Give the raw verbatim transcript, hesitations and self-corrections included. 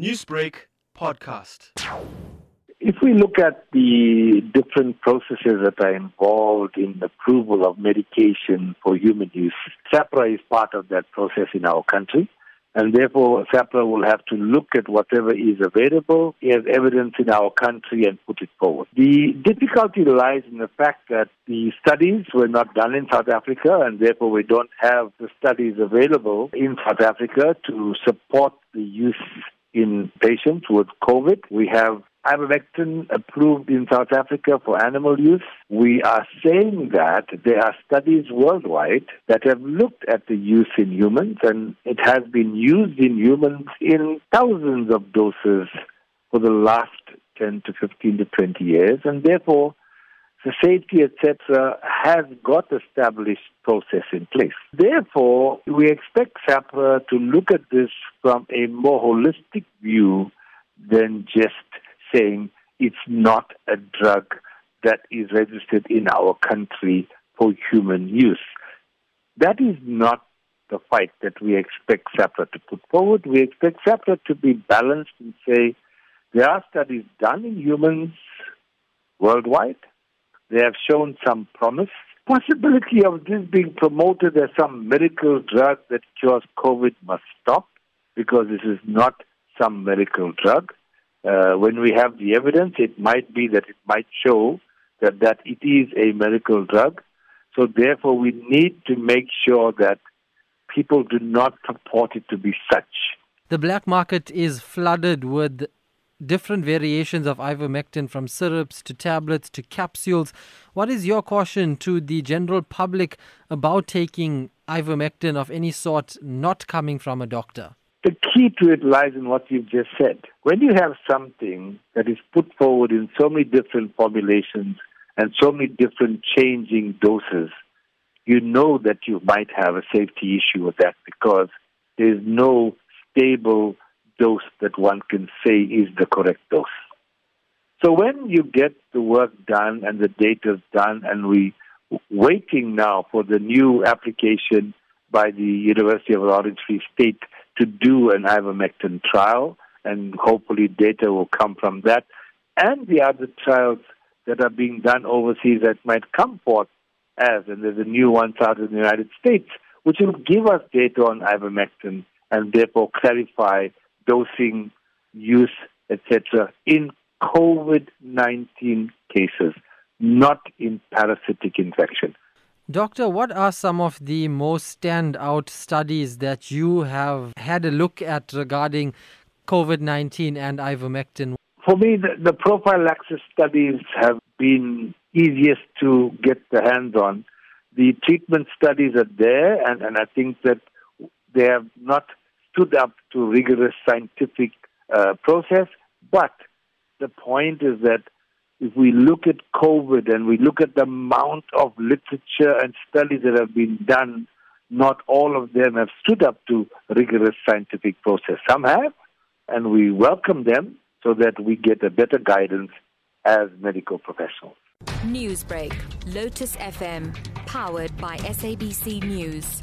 Newsbreak Podcast. If we look at the different processes that are involved in approval of medication for human use, SAHPRA is part of that process in our country, and therefore SAHPRA will have to look at whatever is available as evidence in our country and put it forward. The difficulty lies in the fact that the studies were not done in South Africa, and therefore we don't have the studies available in South Africa to support the use in patients with COVID. We have ivermectin approved in South Africa for animal use. We are saying that there are studies worldwide that have looked at the use in humans, and it has been used in humans in thousands of doses for the last ten to fifteen to twenty years, and therefore the safety, et cetera, has got established process in place. Therefore, we expect SAHPRA to look at this from a more holistic view than just saying it's not a drug that is registered in our country for human use. That is not the fight that we expect SAHPRA to put forward. We expect SAHPRA to be balanced and say there are studies done in humans worldwide. They have shown some promise. Possibility of this being promoted as some miracle drug that cures COVID must stop, because this is not some miracle drug. Uh, when we have the evidence, it might be that it might show that, that it is a miracle drug. So therefore, we need to make sure that people do not purport it to be such. The black market is flooded with different variations of ivermectin, from syrups to tablets to capsules. What is your caution to the general public about taking ivermectin of any sort not coming from a doctor? The key to it lies in what you've just said. When you have something that is put forward in so many different formulations and so many different changing doses, you know that you might have a safety issue with that, because there's no stable dose that one can say is the correct dose. So when you get the work done and the data's done, and we waiting now for the new application by the University of Orange Free State to do an ivermectin trial, and hopefully data will come from that, and the other trials that are being done overseas that might come forth as, and there's a new one started in the United States, which will give us data on ivermectin and therefore clarify dosing, use, et cetera, in COVID nineteen cases, not in parasitic infection. Doctor, what are some of the most standout studies that you have had a look at regarding COVID nineteen and ivermectin? For me, the, the prophylaxis studies have been easiest to get the hands on. The treatment studies are there, and, and I think that they have not stood up to rigorous scientific uh, process. But the point is that if we look at COVID and we look at the amount of literature and studies that have been done, not all of them have stood up to rigorous scientific process. Some have, and we welcome them so that we get a better guidance as medical professionals. Newsbreak, Lotus F M, powered by S A B C News.